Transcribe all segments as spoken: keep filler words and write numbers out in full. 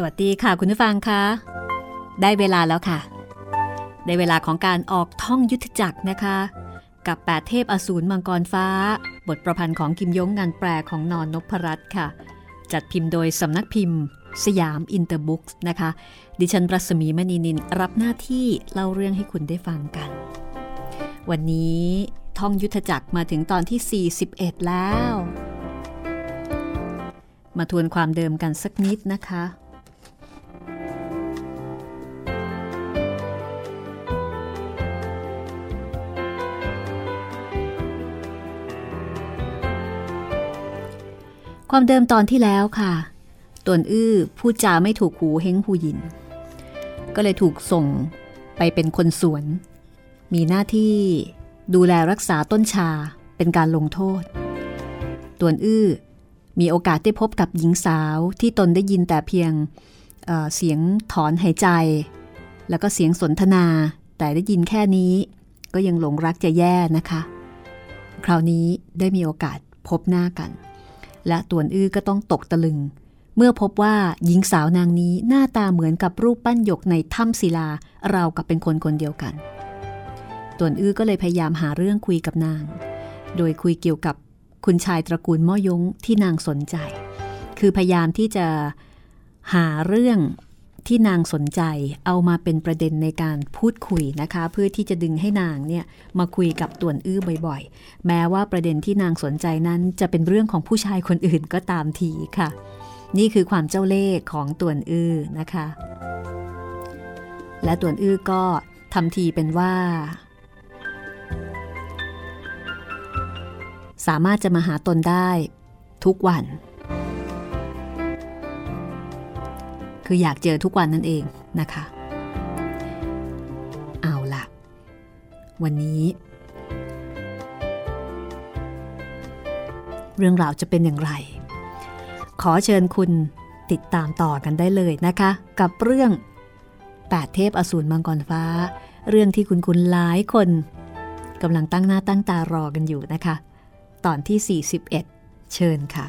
สวัสดีค่ะคุณผู้ฟังคะได้เวลาแล้วค่ะได้เวลาของการออกท่องยุทธจักรนะคะกับแปดเทพอสูรมังกรฟ้าบทประพันธ์ของกิมย้งงานแปลของนรนพรัตน์ค่ะจัดพิมพ์โดยสำนักพิมพ์สยามอินเตอร์บุ๊กส์นะคะดิฉันรัศมีมณีนินรับหน้าที่เล่าเรื่องให้คุณได้ฟังกันวันนี้ท่องยุทธจักรมาถึงตอนที่สี่สิบเอ็ดแล้วมาทวนความเดิมกันสักนิดนะคะความเดิมตอนที่แล้วค่ะต่วนอื้อพูดจาไม่ถูกหูเฮ้งหูหยินก็เลยถูกส่งไปเป็นคนสวนมีหน้าที่ดูแลรักษาต้นชาเป็นการลงโทษต่วนอื้อมีโอกาสได้พบกับหญิงสาวที่ตนได้ยินแต่เพียง เอ่อ เสียงถอนหายใจแล้วก็เสียงสนทนาแต่ได้ยินแค่นี้ก็ยังหลงรักจะแย่นะคะคราวนี้ได้มีโอกาสพบหน้ากันและต่วนอื้อก็ต้องตกตะลึงเมื่อพบว่าหญิงสาวนางนี้หน้าตาเหมือนกับรูปปั้นหยกในถ้ำศิลาราวกับเป็นคนคนเดียวกันต่วนอื้อก็เลยพยายามหาเรื่องคุยกับนางโดยคุยเกี่ยวกับคุณชายตระกูลม่อยงที่นางสนใจคือพยายามที่จะหาเรื่อง ที่นางสนใจเอามาเป็นประเด็นในการพูดคุยนะคะเพื่อที่จะดึงให้นางเนี่ยมาคุยกับต่วนอื้อบ่อยๆแม้ว่าประเด็นที่นางสนใจนั้นจะเป็นเรื่องของผู้ชายคนอื่นก็ตามทีค่ะนี่คือความเจ้าเล่ห์ของต่วนอื้อนะคะและต่วนอื้อก็ทำทีเป็นว่าสามารถจะมาหาตนได้ทุกวันคืออยากเจอทุกวันนั่นเองนะคะเอาล่ะวันนี้เรื่องราวจะเป็นอย่างไรขอเชิญคุณติดตามต่อกันได้เลยนะคะกับเรื่องแปดเทพอสูรมังกรฟ้าเรื่องที่คุณคุณหลายคนกำลังตั้งหน้าตั้งตารอกันอยู่นะคะตอนที่สี่สิบเอ็ดเชิญค่ะ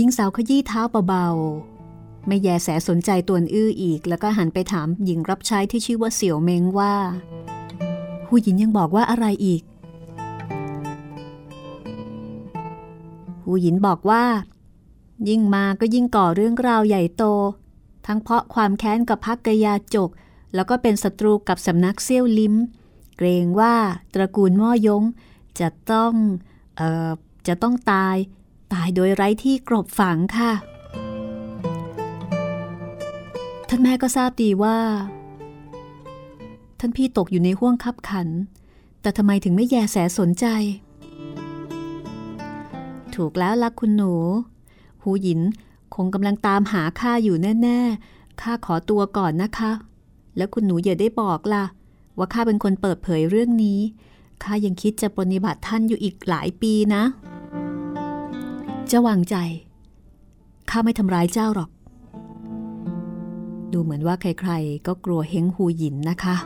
หญิงสาวขยี้เท้าเบาๆไม่แยแสสนใจต่วนอื้ออีกแล้วก็หันไปถามหญิงรับใช้ที่ชื่อว่าเสี่ยวเม้งว่าหูหยินยังบอกว่าอะไรอีกหูหยินบอกว่ายิ่งมาก็ยิ่งก่อเรื่องราวใหญ่โตทั้งเพราะความแค้นกับพักกยาจกแล้วก็เป็นศัตรูกับสำนักเซี่ยวลิ้มเกรงว่าตระกูลม่อยงจะต้องเอ่อจะต้องตายตายโดยไร้ที่กลบฝังค่ะท่านแม่ก็ทราบดีว่าท่านพี่ตกอยู่ในห้วงคับขันแต่ทำไมถึงไม่แยแสสนใจถูกแล้วล่ะคุณหนูหูหยินคงกำลังตามหาข้าอยู่แน่ๆข้าขอตัวก่อนนะคะแล้วคุณหนูอย่าได้บอกล่ะว่าข้าเป็นคนเปิดเผยเรื่องนี้ข้ายังคิดจะปฏิบัติท่านอยู่อีกหลายปีนะจะวางใจข้าไม่ทำร้ายเจ้าหรอกดูเหมือนว่าใครๆก็กลัวเฮงหูหยินนะคะ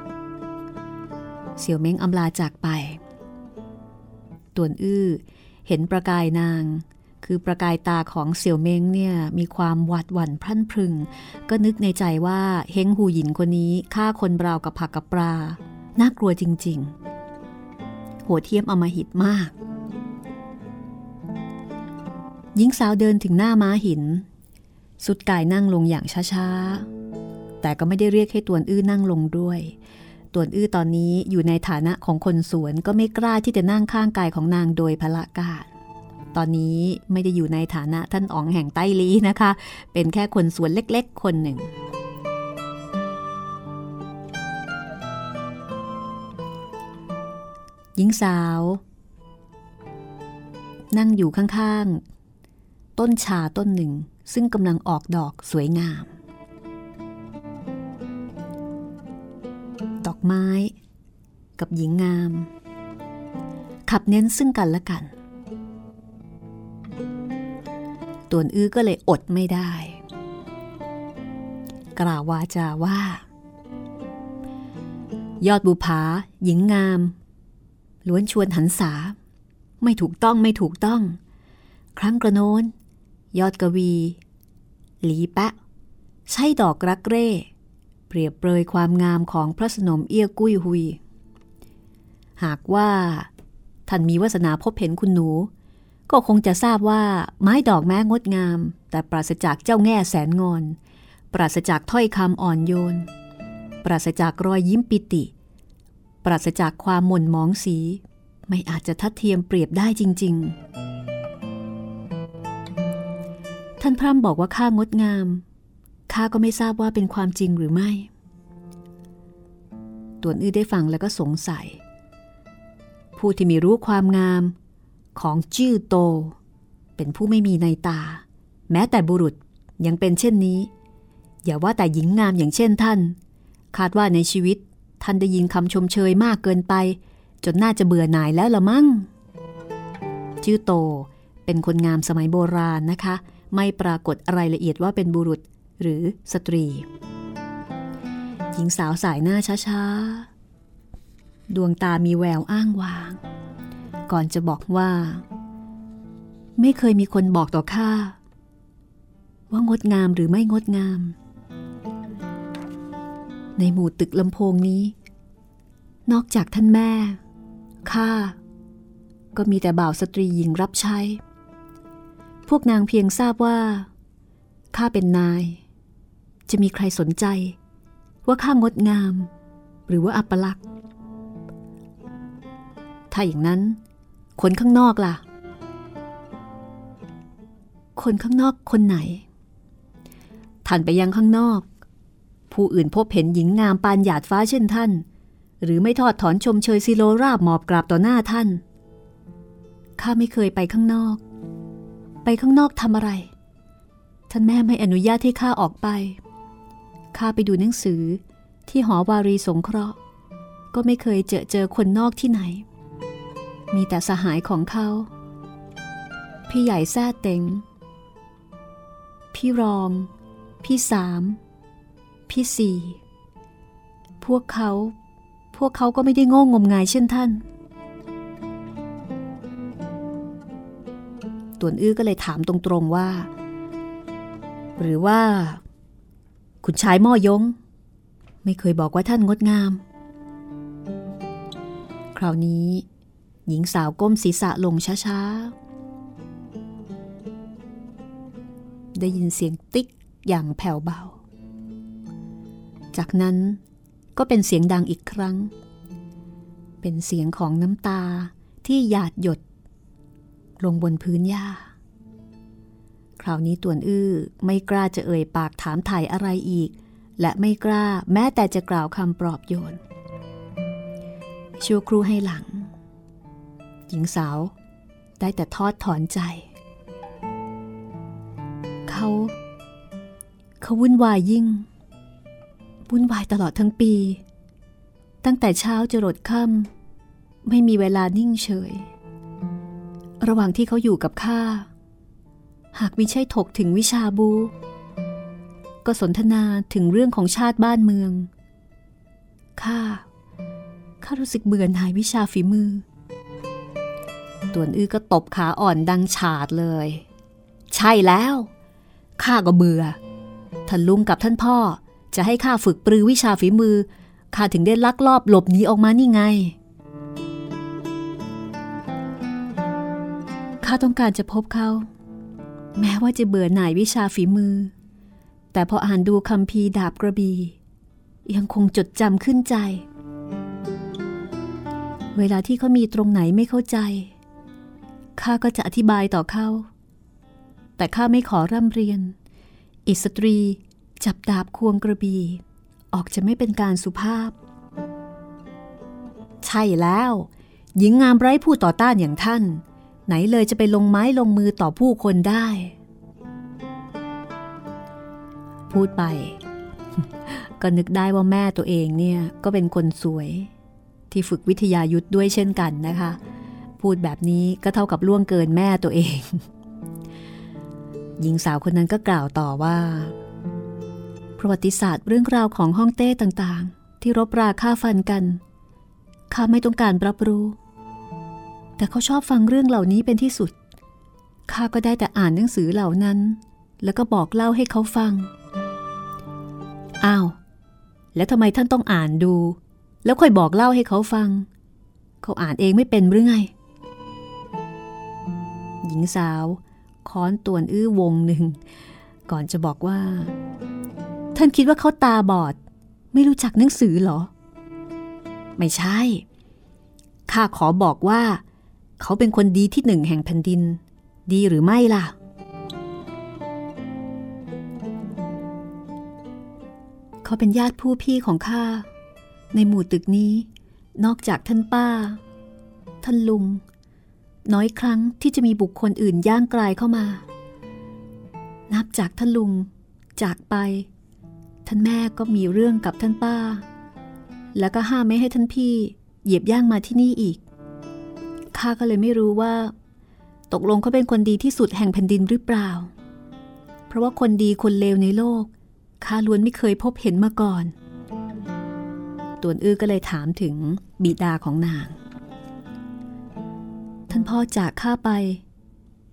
เสี่ยวเม้งอำลาจากไปต่วนอื้อเห็นประกายนางคือประกายตาของเสี่ยวเม้งเนี่ยมีความหวาดหวั่นพรั่นพรึงก็นึกในใจว่าเฮงหูหยินคนนี้ฆ่าคนราวกับผักกับปลาน่ากลัวจริงๆโหดเหี้ยมอำมหิตมากหญิงสาวเดินถึงหน้าม้าหินสุดกายนั่งลงอย่างช้าๆแต่ก็ไม่ได้เรียกให้ต่วนอื้อนั่งลงด้วยต่วนอื้อตอนนี้อยู่ในฐานะของคนสวนก็ไม่กล้าที่จะนั่งข้างกายของนางโดยพละการตอนนี้ไม่ได้อยู่ในฐานะท่านอ๋องแห่งใต้ลี้นะคะเป็นแค่คนสวนเล็กๆคนหนึ่งหญิงสาวนั่งอยู่ข้างๆต้นชาต้นหนึ่งซึ่งกำลังออกดอกสวยงามดอกไม้กับหญิงงามขับเน้นซึ่งกันและกันต่วนอื้อก็เลยอดไม่ได้กล่าววาจาว่ายอดบุภาหญิงงามล้วนชวนหันษาไม่ถูกต้องไม่ถูกต้องครั้งกระโน้นยอดกวีหลีแปะใช่ดอกรักเร่เปรียบเปรยความงามของพระสนมเอี้ยกุ้ยหุยหากว่าท่านมีวาสนาพบเห็นคุณหนูก็คงจะทราบว่าไม้ดอกแม้งดงามแต่ปราศจากเจ้าแง่แสนงอนปราศจากถ้อยคำอ่อนโยนปราศจากรอยยิ้มปิติปราศจากความหม่นหมองสีไม่อาจจะทัดเทียมเปรียบได้จริงๆท่านพร่ำบอกว่าข้างดงามข้าก็ไม่ทราบว่าเป็นความจริงหรือไม่ต่วนอื้อได้ฟังแล้วก็สงสัยผู้ที่มีรู้ความงามของจื้อโตเป็นผู้ไม่มีในตาแม้แต่บุรุษยังเป็นเช่นนี้อย่าว่าแต่หญิงงามอย่างเช่นท่านคาดว่าในชีวิตท่านได้ยินคำชมเชยมากเกินไปจนน่าจะเบื่อหน่ายแล้วละมั้งจื้อโตเป็นคนงามสมัยโบราณนะคะไม่ปรากฏรายละเอียดว่าเป็นบุรุษหรือสตรีหญิงสาวสายหน้าช้า ดวงตามีแววอ้างว้างก่อนจะบอกว่าไม่เคยมีคนบอกต่อข้าว่างดงามหรือไม่งดงามในหมู่ตึกลำโพงนี้นอกจากท่านแม่ข้าก็มีแต่บ่าวสตรีหญิงรับใช้พวกนางเพียงทราบว่าข้าเป็นนายจะมีใครสนใจว่าข้างดงามหรือว่าอัปลักษณ์ถ้าอย่างนั้นคนข้างนอกล่ะคนข้างนอกคนไหนท่านไปยังข้างนอกผู้อื่นพบเห็นหญิงงามปานหยาดฟ้าเช่นท่านหรือไม่ทอดถอนชมเชยซิโลราบหมอบกราบต่อหน้าท่านข้าไม่เคยไปข้างนอกไปข้างนอกทำอะไรท่านแม่ไม่อนุญาตให้ข้าออกไปข้าไปดูหนังสือที่หอวารีสงเคราะห์ก็ไม่เคยเจอเจอคนนอกที่ไหนมีแต่สหายของเขาพี่ใหญ่แซ่เต็งพี่รองพี่สามพี่สี่พวกเขาพวกเขาก็ไม่ได้โง่งมงายเช่นท่านต่วนอื้อก็เลยถามตรงๆว่าหรือว่าคุณชายม่อยงไม่เคยบอกว่าท่านงดงามคราวนี้หญิงสาวก้มศีรษะลงช้าๆได้ยินเสียงติ๊กอย่างแผ่วเบาจากนั้นก็เป็นเสียงดังอีกครั้งเป็นเสียงของน้ำตาที่หยาดหยดลงบนพื้นหญ้าคราวนี้ต่วนอื้อไม่กล้าจะเอ่ยปากถามไถ่อะไรอีกและไม่กล้าแม้แต่จะกล่าวคำปลอบโยนชั่วครู่ให้หลังหญิงสาวได้แต่ทอดถอนใจเขาเขาวุ่นวายยิ่งวุ่นวายตลอดทั้งปีตั้งแต่เช้าจรดค่ำไม่มีเวลานิ่งเฉยระหว่างที่เขาอยู่กับข้าหากมิใช่ถกถึงวิชาบูก็สนทนาถึงเรื่องของชาติบ้านเมืองข้าข้ารู้สึกเบื่อหน่ายวิชาฝีมือต่วนอื้อก็ตบขาอ่อนดังฉาดเลยใช่แล้วข้าก็เบื่อท่านลุงกับท่านพ่อจะให้ข้าฝึกปรือวิชาฝีมือข้าถึงได้ลักลอบหลบหนีออกมานี่ไงข้าต้องการจะพบเขาแม้ว่าจะเบื่อหน่ายวิชาฝีมือแต่พออ่านดูคัมภีร์ดาบกระบี่ยังคงจดจำขึ้นใจเวลาที่เขามีตรงไหนไม่เข้าใจข้าก็จะอธิบายต่อเขาแต่ข้าไม่ขอร่ำเรียนอิสตรีจับดาบควงกระบี่ออกจะไม่เป็นการสุภาพใช่แล้วหญิงงามไร้ผู้ต่อต้านอย่างท่านไหนเลยจะไปลงไม้ลงมือต่อผู้คนได้พูดไปก็นึกได้ว่าแม่ตัวเองเนี่ยก็เป็นคนสวยที่ฝึกวิทยายุทธด้วยเช่นกันนะคะพูดแบบนี้ก็เท่ากับล่วงเกินแม่ตัวเองหญิงสาวคนนั้นก็กล่าวต่อว่าประวัติศาสตร์เรื่องราวของฮ่องเต้ต่างๆที่รบราฆ่าฟันกันข้าไม่ต้องการรับรู้แต่เขาชอบฟังเรื่องเหล่านี้เป็นที่สุดข้าก็ได้แต่อ่านหนังสือเหล่านั้นแล้วก็บอกเล่าให้เขาฟังอ้าวแล้วทำไมท่านต้องอ่านดูแล้วค่อยบอกเล่าให้เขาฟังเขาอ่านเองไม่เป็นหรือไงหญิงสาวค้อนต่วนอื้อวงหนึ่งก่อนจะบอกว่าท่านคิดว่าเขาตาบอดไม่รู้จักหนังสือเหรอไม่ใช่ข้าขอบอกว่าเขาเป็นคนดีที่หนึ่งแห่งแผ่นดินดีหรือไม่ล่ะเขาเป็นญาติผู้พี่ของข้าในหมู่ตึกนี้นอกจากท่านป้าท่านลุงน้อยครั้งที่จะมีบุคคลอื่นย่างกรายเข้ามานับจากท่านลุงจากไปท่านแม่ก็มีเรื่องกับท่านป้าแล้วก็ห้ามไม่ให้ท่านพี่เหยียบย่างมาที่นี่อีกข้าก็เลยไม่รู้ว่าตกลงเขาเป็นคนดีที่สุดแห่งแผ่นดินหรือเปล่าเพราะว่าคนดีคนเลวในโลกข้าล้วนไม่เคยพบเห็นมาก่อน ตวนอื้อก็เลยถามถึงบิดาของนางท่านพ่อจากข้าไป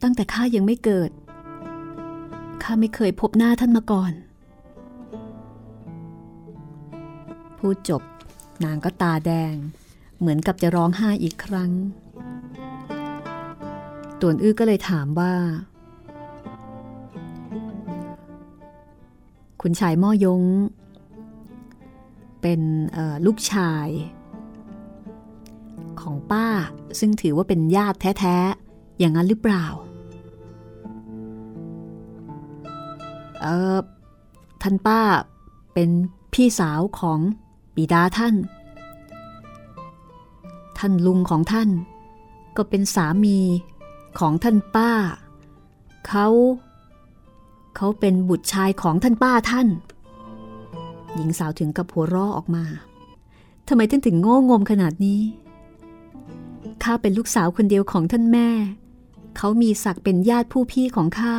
ตั้งแต่ข้ายังไม่เกิดข้าไม่เคยพบหน้าท่านมาก่อนพูดจบนางก็ตาแดงเหมือนกับจะร้องไห้อีกครั้งตวนอื้อก็เลยถามว่าคุณชายม่อยงเป็นลูกชายของป้าซึ่งถือว่าเป็นญาติแท้ๆอย่างนั้นหรือเปล่าเอ่อท่านป้าเป็นพี่สาวของบิดาท่านท่านลุงของท่านก็เป็นสามีของท่านป้าเขาเขาเป็นบุตรชายของท่านป้าท่านหญิงสาวถึงกับหัวเราะออกมาทำไมท่านถึงโง่งมขนาดนี้ข้าเป็นลูกสาวคนเดียวของท่านแม่เขามีศักดิ์เป็นญาติผู้พี่ของข้า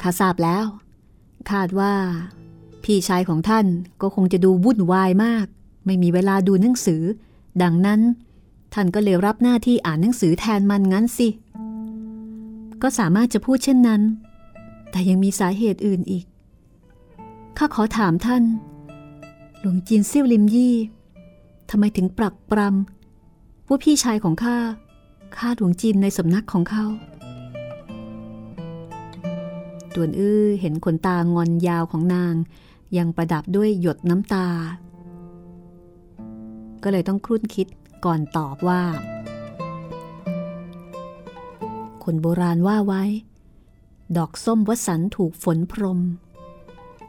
ข้าทราบแล้วคาดว่าพี่ชายของท่านก็คงจะดูวุ่นวายมากไม่มีเวลาดูหนังสือดังนั้นท่านก็เลยรับหน้าที่อ่านหนังสือแทนมันงั้นสิก็สามารถจะพูดเช่นนั้นแต่ยังมีสาเหตุอื่นอีกข้าขอถามท่านหลวงจีนเซี่ยวลิมยี่ทำไมถึงปรักปรำว่าพี่ชายของข้าฆ่าหลวงจีนในสำนักของเขาตวนอื้อเห็นขนตางอนยาวของนางยังประดับด้วยหยดน้ำตาก็เลยต้องครุ่นคิดก่อนตอบว่าคนโบราณว่าไว้ดอกส้มวสันต์ถูกฝนพรม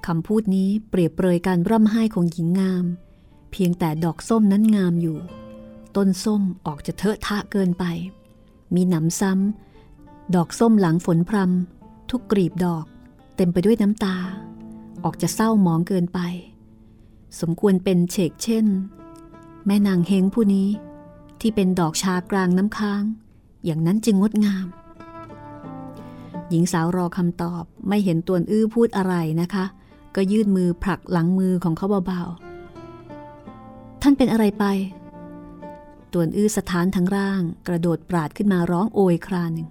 คำพูดนี้เปรียบเปรยการร่ำไห้ของหญิงงามเพียงแต่ดอกส้มนั้นงามอยู่ต้นส้มออกจะเถอะทะเกินไปมีหนำซ้ำดอกส้มหลังฝนพรำทุกกลีบดอกเต็มไปด้วยน้ำตาออกจะเศร้าหมองเกินไปสมควรเป็นเฉกเช่นแม่นางเฮงผู้นี้ที่เป็นดอกชากลางน้ำค้างอย่างนั้นจึงงดงามหญิงสาวรอคำตอบไม่เห็นตวนอื้อพูดอะไรนะคะก็ยื่นมือผลักหลังมือของเขาเบาๆท่านเป็นอะไรไปตวนอื้อสถานทั้งร่างกระโดดปราดขึ้นมาร้องโอยครางหนึ่ง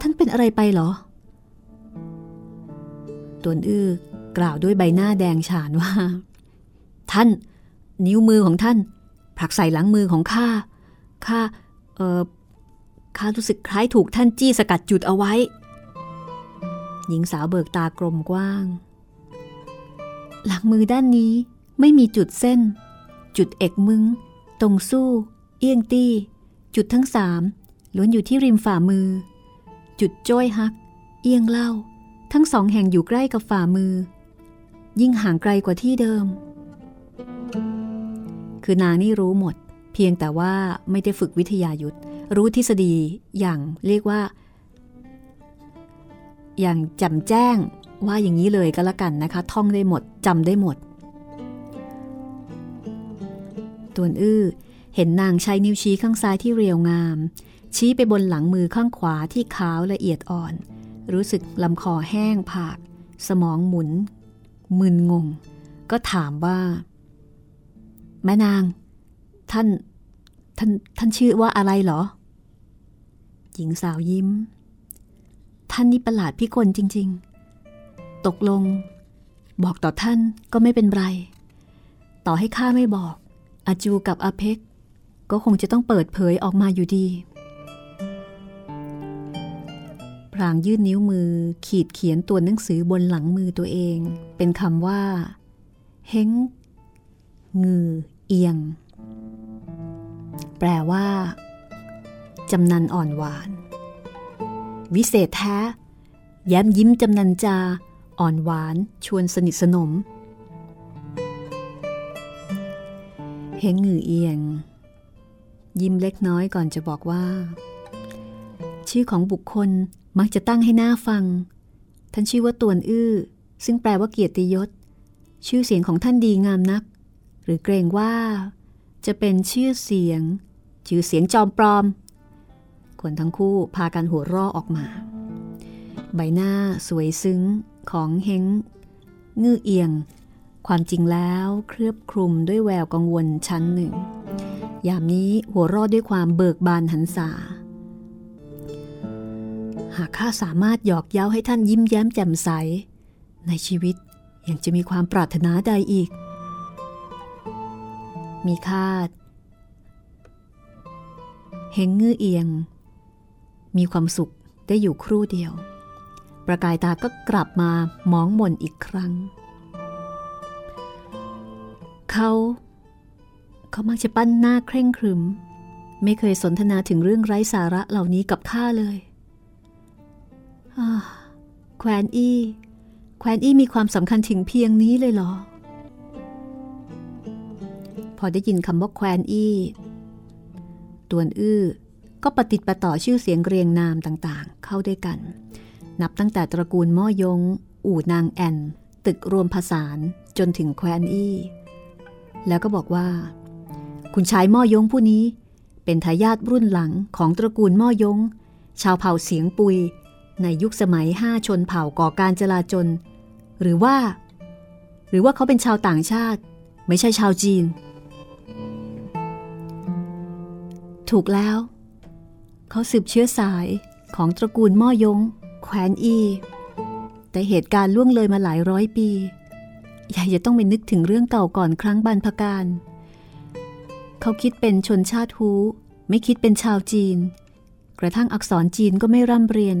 ท่านเป็นอะไรไปเหรอตวนอื้อกล่าวด้วยใบหน้าแดงฉานว่าท่านนิ้วมือของท่านผลักใส่หลังมือของข้าข้าเอ่อข้ารู้สึกคล้ายถูกท่านจี้สกัดจุดเอาไว้หญิงสาวเบิกตากลมกว้างหลังมือด้านนี้ไม่มีจุดเส้นจุดเอกมึงตรงสู้เอี้ยงตี้จุดทั้งสามล้วนอยู่ที่ริมฝ่ามือจุดจ้อยฮักเอี้ยงเล่าทั้งสองแห่งอยู่ใกล้กับฝ่ามือยิ่งห่างไกลกว่าที่เดิมคือนางนี่รู้หมดเพียงแต่ว่าไม่ได้ฝึกวิทยายุทธรู้ทฤษฎีอย่างเรียกว่าอย่างจำแจ้งว่าอย่างนี้เลยก็แล้วกันนะคะท่องได้หมดจำได้หมดตวนอื้อเห็นนางใช้นิ้วชี้ข้างซ้ายที่เรียวงามชี้ไปบนหลังมือข้างขวาที่ขาวละเอียดอ่อนรู้สึกลำคอแห้งผากสมองหมุนมึนงงก็ถามว่าแม่นางท่านท่านท่านชื่อว่าอะไรเหรอหญิงสาวยิ้มท่านนี่ประหลาดพิกลจริงๆตกลงบอกต่อท่านก็ไม่เป็นไรต่อให้ข้าไม่บอกอาจูกับอาเพ็กก็คงจะต้องเปิดเผยออกมาอยู่ดีพลางยื่นนิ้วมือขีดเขียนตัวหนังสือบนหลังมือตัวเองเป็นคำว่าเฮงงือเอียงแปลว่าจำนันอ่อนหวานวิเศษแท้แย้มยิ้มจำนันจาอ่อนหวานชวนสนิทสนมเฮงงือเอียงยิ้มเล็กน้อยก่อนจะบอกว่าชื่อของบุคคลมักจะตั้งให้หน้าฟังท่านชื่อว่าตวนอื้อซึ่งแปลว่าเกียรติยศชื่อเสียงของท่านดีงามนักหรือเกรงว่าจะเป็นชื่อเสียงชื่อเสียงจอมปลอมคนทั้งคู่พากันหัวเราะออกมาใบหน้าสวยซึ้งของเฮง งื้อเอียงความจริงแล้วเคลือบคลุมด้วยแววกังวลชั้นหนึ่งยามนี้หัวรอดด้วยความเบิกบานหันษาหากข้าสามารถหยอกเย้าให้ท่านยิ้มแย้มแจ่มใสในชีวิตยังจะมีความปรารถนาใดอีกมีคาดเฮงงื้อเอียงมีความสุขได้อยู่ครู่เดียวประกายตาก็กลับมามองมนอีกครั้งเขาเขามักจะปั้นหน้าเคร่งครึมไม่เคยสนทนาถึงเรื่องไร้สาระเหล่านี้กับข้าเลยแคว้นอี้แคว้นอี้มีความสำคัญถึงเพียงนี้เลยเหรอพอได้ยินคำว่าแคว้นอี้ตวนอื้อก็ปฏิติประต่อชื่อเสียงเรียงนามต่างๆเข้าด้วยกันนับตั้งแต่ตระกูลม่อยงอู่นางแอนตึกรวมผสานจนถึงแคว้นอี้แล้วก็บอกว่าคุณชายม่อยงผู้นี้เป็นทายาทรุ่นหลังของตระกูลม่อยงชาวเผ่าเสียงปุยในยุคสมัยห้าชนเผ่าก่อการจลาจลหรือว่าหรือว่าเขาเป็นชาวต่างชาติไม่ใช่ชาวจีนถูกแล้วเขาสืบเชื้อสายของตระกูลม่อยงแคว้นอีแต่เหตุการณ์ล่วงเลยมาหลายร้อยปียายจะต้องไปนึกถึงเรื่องเก่าก่อนครั้งบรรพกาลเขาคิดเป็นชนชาติฮู้ไม่คิดเป็นชาวจีนกระทั่งอักษรจีนก็ไม่ร่ำเรียน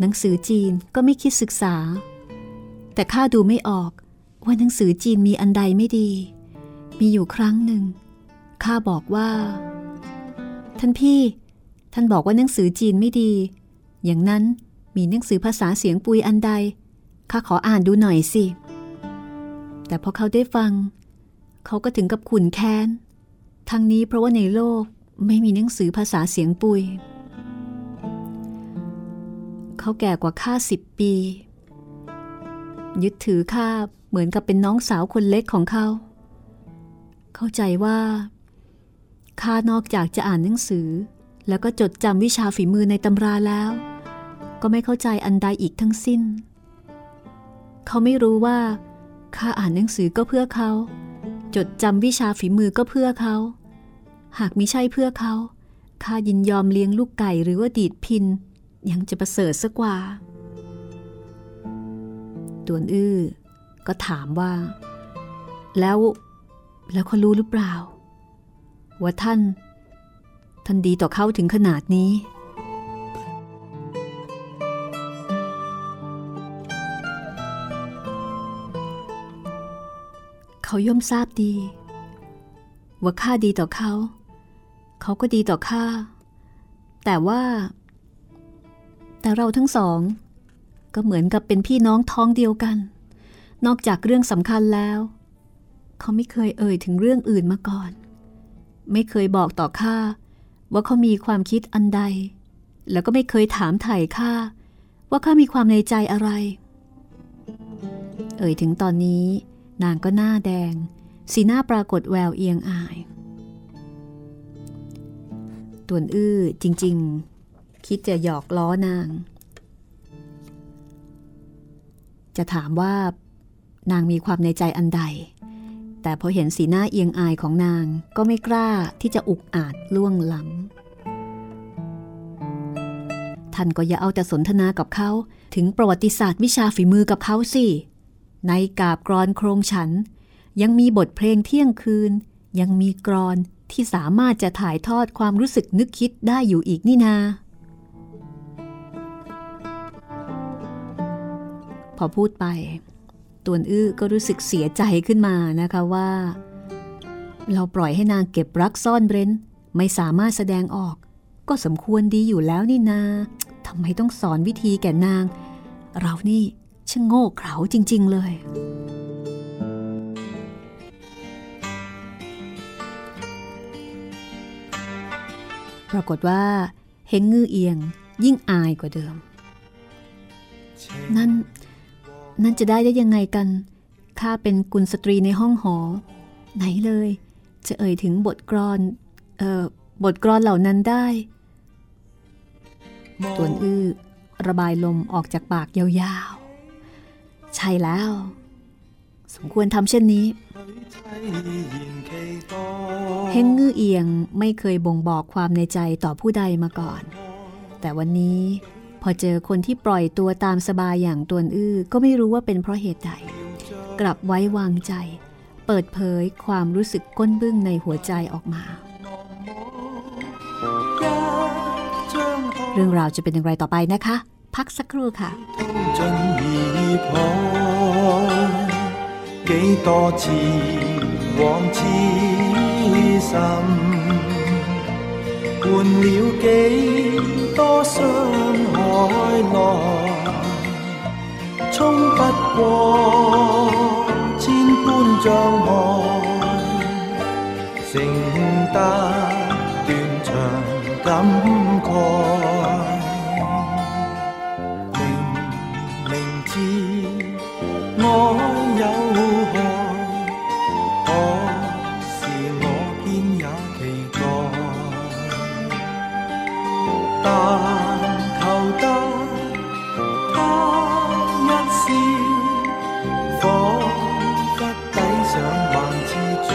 หนังสือจีนก็ไม่คิดศึกษาแต่ข้าดูไม่ออกว่าหนังสือจีนมีอันใดไม่ดีมีอยู่ครั้งหนึ่งข้าบอกว่าท่านพี่ท่านบอกว่าหนังสือจีนไม่ดีอย่างนั้นมีหนังสือภาษาเสียงปุยอันใดข้าขออ่านดูหน่อยสิแต่พอเขาได้ฟังเขาก็ถึงกับขุ่นแค้นทั้งนี้เพราะว่าในโลกไม่มีหนังสือภาษาเสียงปุยเขาแก่กว่าข้าสิบปียึดถือข้าเหมือนกับเป็นน้องสาวคนเล็กของเขาเข้าใจว่าข้านอกจากจะอ่านหนังสือแล้วก็จดจำวิชาฝีมือในตำราแล้วก็ไม่เข้าใจอันใดอีกทั้งสิ้นเขาไม่รู้ว่าข้าอ่านหนังสือก็เพื่อเขาจดจำวิชาฝีมือก็เพื่อเขาหากมิใช่เพื่อเขาข้ายินยอมเลี้ยงลูกไก่หรือว่าดีดพินยังจะประเสริฐซะกว่าตวนอื้อก็ถามว่าแล้วแล้วเขารู้หรือเปล่าว่าท่านท่านดีต่อเขาถึงขนาดนี้เขาย่อมทราบดีว่าข้าดีต่อเขาเขาก็ดีต่อข้าแต่ว่าแต่เราทั้งสองก็เหมือนกับเป็นพี่น้องท้องเดียวกันนอกจากเรื่องสำคัญแล้วเขาไม่เคยเอ่ยถึงเรื่องอื่นมาก่อนไม่เคยบอกต่อข้าว่าเขามีความคิดอันใดแล้วก็ไม่เคยถามไถ่ข้าว่าข้ามีความในใจอะไรเอ่ยถึงตอนนี้นางก็หน้าแดงสีหน้าปรากฏแววเอียงอายตวนอื้อจริงๆคิดจะหยอกล้อนางจะถามว่านางมีความในใจอันใดแต่พอเห็นสีหน้าเอียงอายของนางก็ไม่กล้าที่จะอุกอาจล่วงล้ำท่านก็อย่าเอาแต่สนทนากับเขาถึงประวัติศาสตร์วิชาฝีมือกับเขาสิในกาบกรอนโครงฉันยังมีบทเพลงเที่ยงคืนยังมีกรอนที่สามารถจะถ่ายทอดความรู้สึกนึกคิดได้อยู่อีกนี่นาพอพูดไปตวนอื้อก็รู้สึกเสียใจขึ้นมานะคะว่าเราปล่อยให้นางเก็บรักซ่อนเร้นไม่สามารถแสดงออกก็สมควรดีอยู่แล้วนี่นาทำไมต้องสอนวิธีแก่นางเรานี่ช่างโง่เขลาจริงๆเลยปรากฏว่าเฮงงื้อเอียงยิ่งอายกว่าเดิมนั่นนั่นจะได้ได้ยังไงกันข้าเป็นกุลสตรีในห้องหอไหนเลยจะเอ่ยถึงบทกลอนเอ่อบทกลอนเหล่านั้นได้ตวนอื้อระบายลมออกจากปากยาวๆใช่แล้ว สมควรทำเช่นนี้เฮงงื้อเอียงไม่เคยบ่งบอกความในใจต่อผู้ใดมาก่อนแต่วันนี้พอเจอคนที่ปล่อยตัวตามสบายอย่างตวนอื้อก็ไม่รู้ว่าเป็นเพราะเหตุใดกลับไว้วางใจเปิดเผยความรู้สึกก้นบึ้งในหัวใจออกมาเรื่องราวจะเป็นอย่างไรต่อไปนะคะพักสักครู่ค่ะ幾多次往痴心，換了幾多傷海浪，衝不過千般障礙，承擔斷腸感慨，明明知我有。但求得他一笑，彷彿抵上萬次災。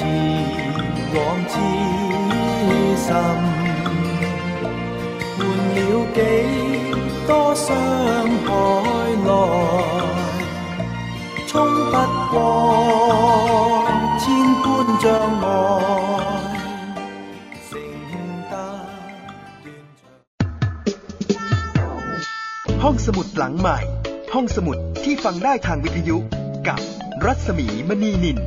似往痴心，換了幾多傷海來，衝不過千般障礙，承擔斷腸。ห้องสมุดหลังใหม่ห้องสมุดที่ฟังได้ทางวิทยุกับรัศมีมณีนิน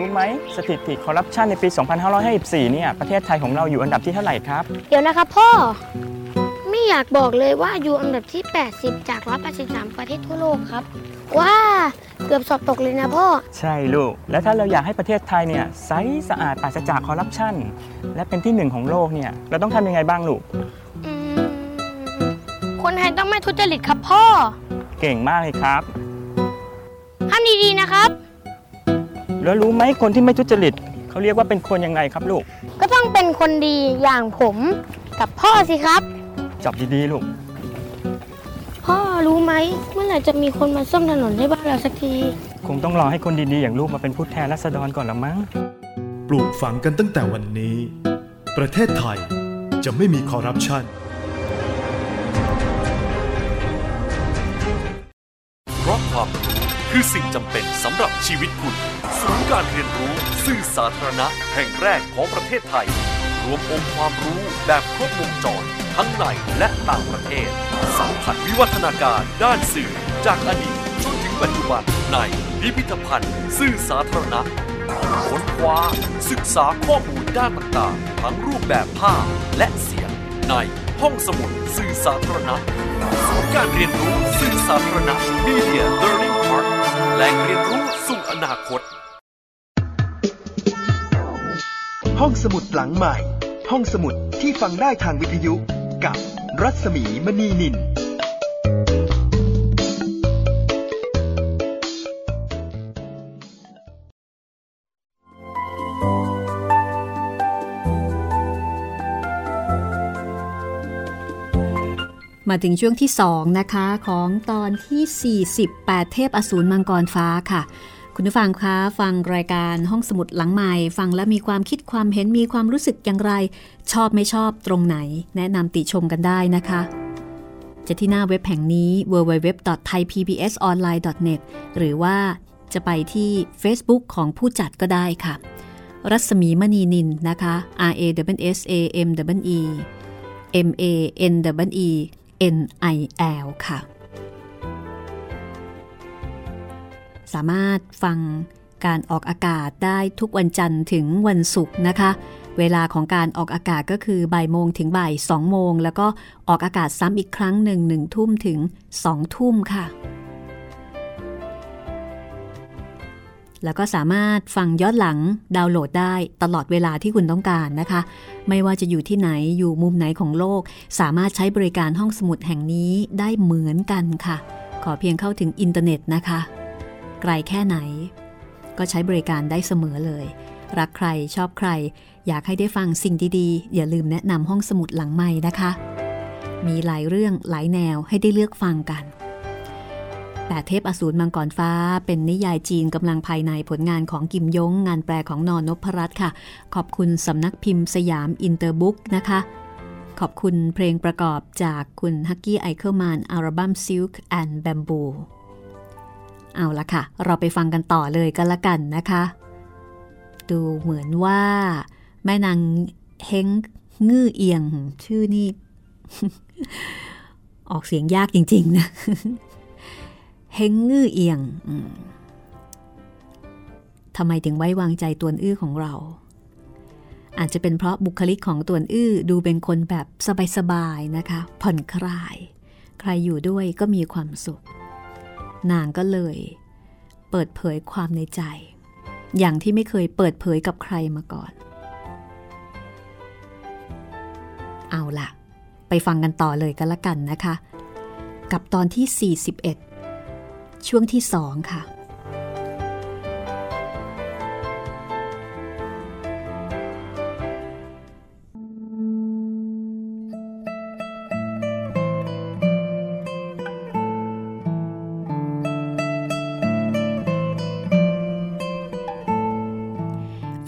รู้ไหมสถิติคอร์รัปชันในปีสองพันห้าร้อยห้าสิบสี่เนี่ยประเทศไทยของเราอยู่อันดับที่เท่าไหร่ครับเดี๋ยวนะครับพ่อไม่อยากบอกเลยว่าอยู่อันดับที่แปดสิบจากหนึ่งร้อยแปดสิบสามประเทศทั่วโลกครับว้าเกือบสอบตกเลยนะพ่อใช่ลูกและถ้าเราอยากให้ประเทศไทยเนี่ยใสสะอาดปราศจากคอร์รัปชันและเป็นที่หนึ่งของโลกเนี่ยเราต้องทำยังไงบ้างลูกคนไทยต้องไม่ทุจริตครับพ่อเก่งมากเลยครับทำดีๆนะครับแล้วรู้ไหมคนที่ไม่ทุจริตเขาเรียกว่าเป็นคนยังไงครับลูกก็ต้องเป็นคนดีอย่างผมกับพ่อสิครับจับดีๆลูกพ่อรู้ไหมเมื่อไหร่จะมีคนมาซ่อมถนนให้บ้านเราสักทีคงต้องรอให้คนดีๆอย่างลูกมาเป็นผู้แทนราษฎรก่อนละมั้งปลูกฝังกันตั้งแต่วันนี้ประเทศไทยจะไม่มีคอร์รัปชันเพราะความรู้คือสิ่งจำเป็นสำหรับชีวิตคุณศูนย์การเรียนรู้สื่อสาธารณะแห่งแรกของประเทศไทยรวมองค์ความรู้แบบครบวงจรทั้งในและต่างประเทศสัมผัสวิวัฒนาการด้านสื่อจากอดีตจนถึงปัจจุบันในพิพิธภัณฑ์สื่อสาธารณะค้นคว้าศึกษาข้อมูลด้านต่างๆทั้งรูปแบบภาพและเสียงในห้องสมุดสื่อสาธารณะศูนย์การเรียนรู้สื่อสาธารณะ Media Learning Park แหล่งเรียนรู้สู่อนาคตห้องสมุดหลังใหม่ห้องสมุดที่ฟังได้ทางวิทยุกับรัศมีมณีนินมาถึงช่วงที่สองนะคะของตอนที่สี่สิบแปดเทพอสูรมังกรฟ้าค่ะคุณผู้ฟังคะฟังรายการห้องสมุดหลังใหม่ฟังแล้วมีความคิดความเห็นมีความรู้สึกอย่างไรชอบไม่ชอบตรงไหนแนะนำติชมกันได้นะคะจะที่หน้าเว็บแห่งนี้ ดับเบิลยู ดับเบิลยู ดับเบิลยู ดอท ไทย พี บี เอส ออนไลน์ ดอท เน็ต หรือว่าจะไปที่ Facebook ของผู้จัดก็ได้ค่ะรัศมีมณีนินนะคะ R A S S A M E M A N E N I L ค่ะสามารถฟังการออกอากาศได้ทุกวันจันทร์ถึงวันศุกร์นะคะ เวลาของการออกอากาศก็คือบ่ายโมงถึงบ่ายสองโมงแล้วก็ออกอากาศซ้ำอีกครั้งหนึ่งหนึ่งทุ่มถึงสองทุ่มค่ะแล้วก็สามารถฟังย้อนหลังดาวน์โหลดได้ตลอดเวลาที่คุณต้องการนะคะไม่ว่าจะอยู่ที่ไหนอยู่มุมไหนของโลกสามารถใช้บริการห้องสมุดแห่งนี้ได้เหมือนกันค่ะขอเพียงเข้าถึงอินเทอร์เน็ตนะคะไกลแค่ไหนก็ใช้บริการได้เสมอเลยรักใครชอบใครอยากให้ได้ฟังสิ่งดีๆอย่าลืมแนะนำห้องสมุดหลังไมค์นะคะมีหลายเรื่องหลายแนวให้ได้เลือกฟังกันแปดเทพอสูรมังกรฟ้าเป็นนิยายจีนกำลังภายในผลงานของกิมยงงานแปลของนนพรัตน์ค่ะขอบคุณสำนักพิมพ์สยามอินเตอร์บุ๊กนะคะขอบคุณเพลงประกอบจากคุณฮักกี้ไอเคิลแมนอัลบั้ม Silk and Bamboo เอาละค่ะเราไปฟังกันต่อเลยกันละกันนะคะดูเหมือนว่าแม่นางเฮงงื้อเอียงชื่อนี่ ออกเสียงยากจริงๆนะเฮงงื้อเอียงทำไมถึงไว้วางใจตวนอื้อของเราอาจจะเป็นเพราะบุคลิกของตวนอื้อดูเป็นคนแบบสบายๆนะคะผ่อนคลายใครอยู่ด้วยก็มีความสุขนางก็เลยเปิดเผยความในใจอย่างที่ไม่เคยเปิดเผยกับใครมาก่อนเอาล่ะไปฟังกันต่อเลยก็แล้วกันนะคะกับตอนที่สี่สิบเอ็ดช่วงที่สองค่ะ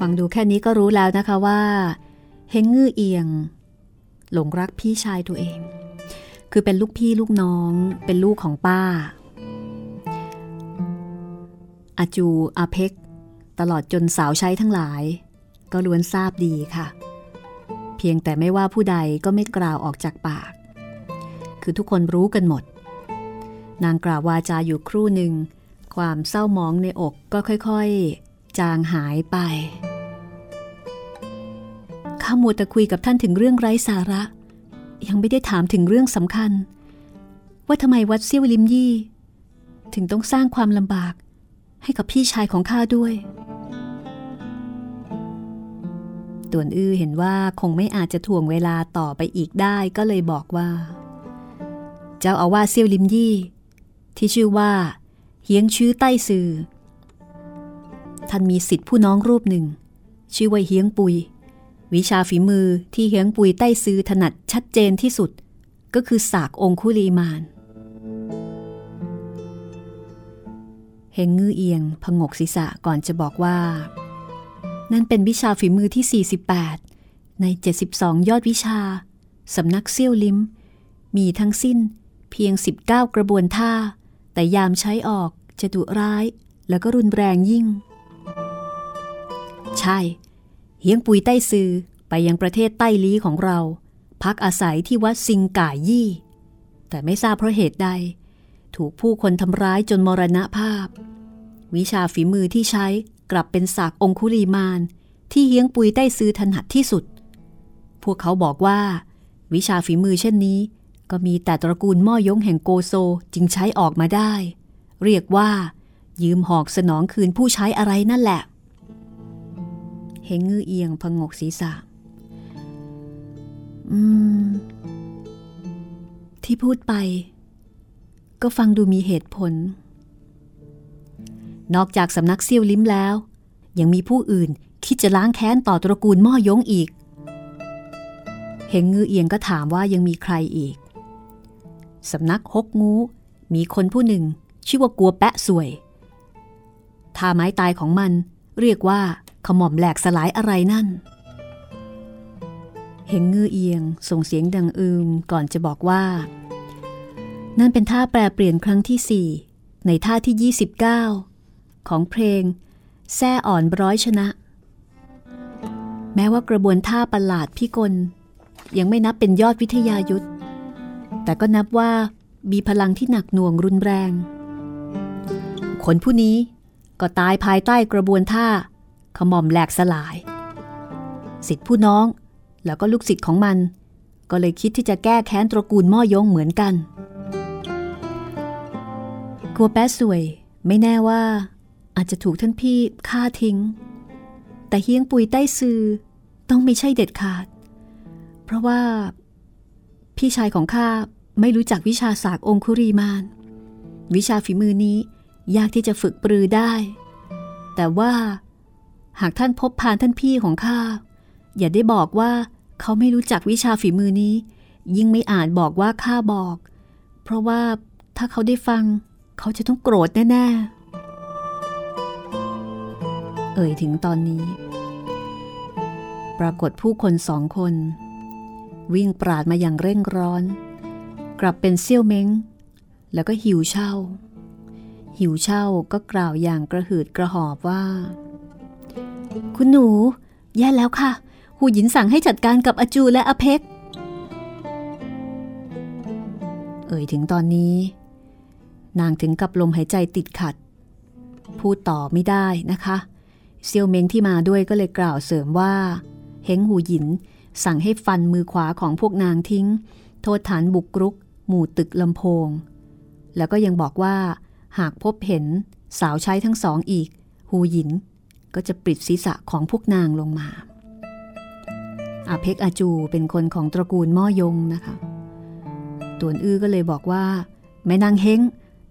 ฟังดูแค่นี้ก็รู้แล้วนะคะว่าเฮงงื้อเอียงหลงรักพี่ชายตัวเองคือเป็นลูกพี่ลูกน้องเป็นลูกของป้าอาจูอาเพ็กตลอดจนสาวใช้ทั้งหลายก็ล้วนทราบดีค่ะเพียงแต่ไม่ว่าผู้ใดก็ไม่กล่าวออกจากปากคือทุกคนรู้กันหมดนางกล่าววาจาอยู่ครู่หนึ่งความเศร้าหมองในอกก็ค่อยๆจางหายไปข้ามัวแต่คุยกับท่านถึงเรื่องไร้สาระยังไม่ได้ถามถึงเรื่องสำคัญว่าทำไมวัดเซี่ยวลิมยี่ถึงต้องสร้างความลำบากให้กับพี่ชายของข้าด้วยตวนอื้อเห็นว่าคงไม่อาจจะถ่วงเวลาต่อไปอีกได้ก็เลยบอกว่าเจ้าอาวาสเซี่ยวลิมยี่ที่ชื่อว่าเฮียงชื้อใต้ซือท่านมีศิษย์ผู้น้องรูปหนึ่งชื่อว่าเฮียงปุยวิชาฝีมือที่เฮียงปุยใต้ซือถนัดชัดเจนที่สุดก็คือสากองคุลีมานเฮงงื้อเอียงผงกศีรษะก่อนจะบอกว่านั่นเป็นวิชาฝีมือที่สี่สิบแปดในเจ็ดสิบสองยอดวิชาสำนักเซี่ยวลิ้มมีทั้งสิ้นเพียงสิบเก้ากระบวนท่าแต่ยามใช้ออกจะดุร้ายแล้วก็รุนแรงยิ่งใช่เฮียงปุยใต้ซือไปยังประเทศใต้ลี้ของเราพักอาศัยที่วัดซิงก่ายยี่แต่ไม่ทราบเพราะเหตุใดถูกผู้คนทำร้ายจนมรณภาพวิชาฝีมือที่ใช้กลับเป็นสากองคุลีมานที่เฮียงปุยใต้ซือถนัดที่สุดพวกเขาบอกว่าวิชาฝีมือเช่นนี้ก็มีแต่ตระกูลม่อยงแห่งโกโซจึงใช้ออกมาได้เรียกว่ายืมหอกสนองคืนผู้ใช้อะไรนั่นแหละเฮงงื้อเอียงผงกศีรษะอืมที่พูดไปก็ฟังดูมีเหตุผลนอกจากสำนักเซี่ยวลิ้มแล้วยังมีผู้อื่นที่จะล้างแค้นต่อตระกูลม่อยงอีกเฮงงื้อเอียงก็ถามว่ายังมีใครอีกสำนักฮกงูมีคนผู้หนึ่งชื่อว่ากัวแปะสวยท่าไม้ตายของมันเรียกว่าขม่อมแหลกสลายอะไรนั่นเฮงงื้อเอียงส่งเสียงดังอืมก่อนจะบอกว่านั่นเป็นท่าแปรเปลี่ยนครั้งที่สี่ในท่าที่ยี่สิบเก้าของเพลงแซ่อ่อนร้อยชนะแม้ว่ากระบวนท่าประหลาดพิกลยังไม่นับเป็นยอดวิทยายุทธแต่ก็นับว่ามีพลังที่หนักหน่วงรุนแรงคนผู้นี้ก็ตายภายใต้กระบวนท่าขม่อมแหลกสลาย ศิษย์ผู้น้องแล้วก็ลูกศิษย์ของมันก็เลยคิดที่จะแก้แค้นตระกูลม่อยงเหมือนกันกัวแป๊ะส่วยไม่แน่ว่าอาจจะถูกท่านพี่ฆ่าทิ้งแต่เฮียงปุยใต้ซือต้องไม่ใช่เด็ดขาดเพราะว่าพี่ชายของข้าไม่รู้จักวิชาสากองคุรีมานวิชาฝีมือนี้ยากที่จะฝึกปรือได้แต่ว่าหากท่านพบพานท่านพี่ของข้าอย่าได้บอกว่าเขาไม่รู้จักวิชาฝีมือนี้ยิ่งไม่อาจบอกว่าข้าบอกเพราะว่าถ้าเขาได้ฟังเขาจะต้องโกรธแน่ๆเอ่ยถึงตอนนี้ปรากฏผู้คนสองคนวิ่งปราดมาอย่างเร่งร้อนกลับเป็นเซี่ยวเม้งแล้วก็หิวเช่าหิวเช่าก็กล่าวอย่างกระหืดกระหอบว่าคุณหนูแย่แล้วค่ะหูหยินสั่งให้จัดการกับอาจูและอาเพ็กเอ่ยถึงตอนนี้นางถึงกับลมหายใจติดขัดพูดต่อไม่ได้นะคะเซี่ยวเม้งที่มาด้วยก็เลยกล่าวเสริมว่าเฮงหูหยินสั่งให้ฟันมือขวาของพวกนางทิ้งโทษฐานบุกรุกหมู่ตึกลำโพงแล้วก็ยังบอกว่าหากพบเห็นสาวใช้ทั้งสองอีกหูหยินก็จะปลิดศีรษะของพวกนางลงมาอาเพ็กอาจูเป็นคนของตระกูลม่อยงนะคะต่วนอื้อก็เลยบอกว่าแม่นางเฮง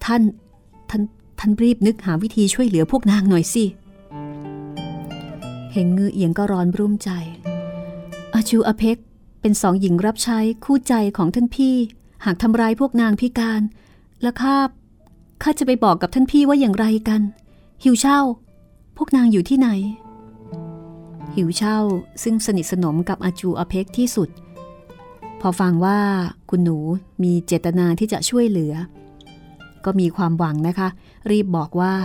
ท่านท่านท่านรีบนึกหาวิธีช่วยเหลือพวกนางหน่อยสิเฮงงือเอียงก็ร้อนรุ่มใจอาจูอาเพ็กเป็นสองหญิงรับใช้คู่ใจของท่านพี่หากทำร้ายพวกนางพิการแล้วข้าข้าจะไปบอกกับท่านพี่ว่าอย่างไรกันหิวเช่าพวกนางอยู่ที่ไหนหิวเช่าซึ่งสนิทสนมกับอาจูอาเพ็กที่สุดพอฟังว่าคุณหนูมีเจตนาที่จะช่วยเหลือก็มีความหวังนะคะรีบบอกว่า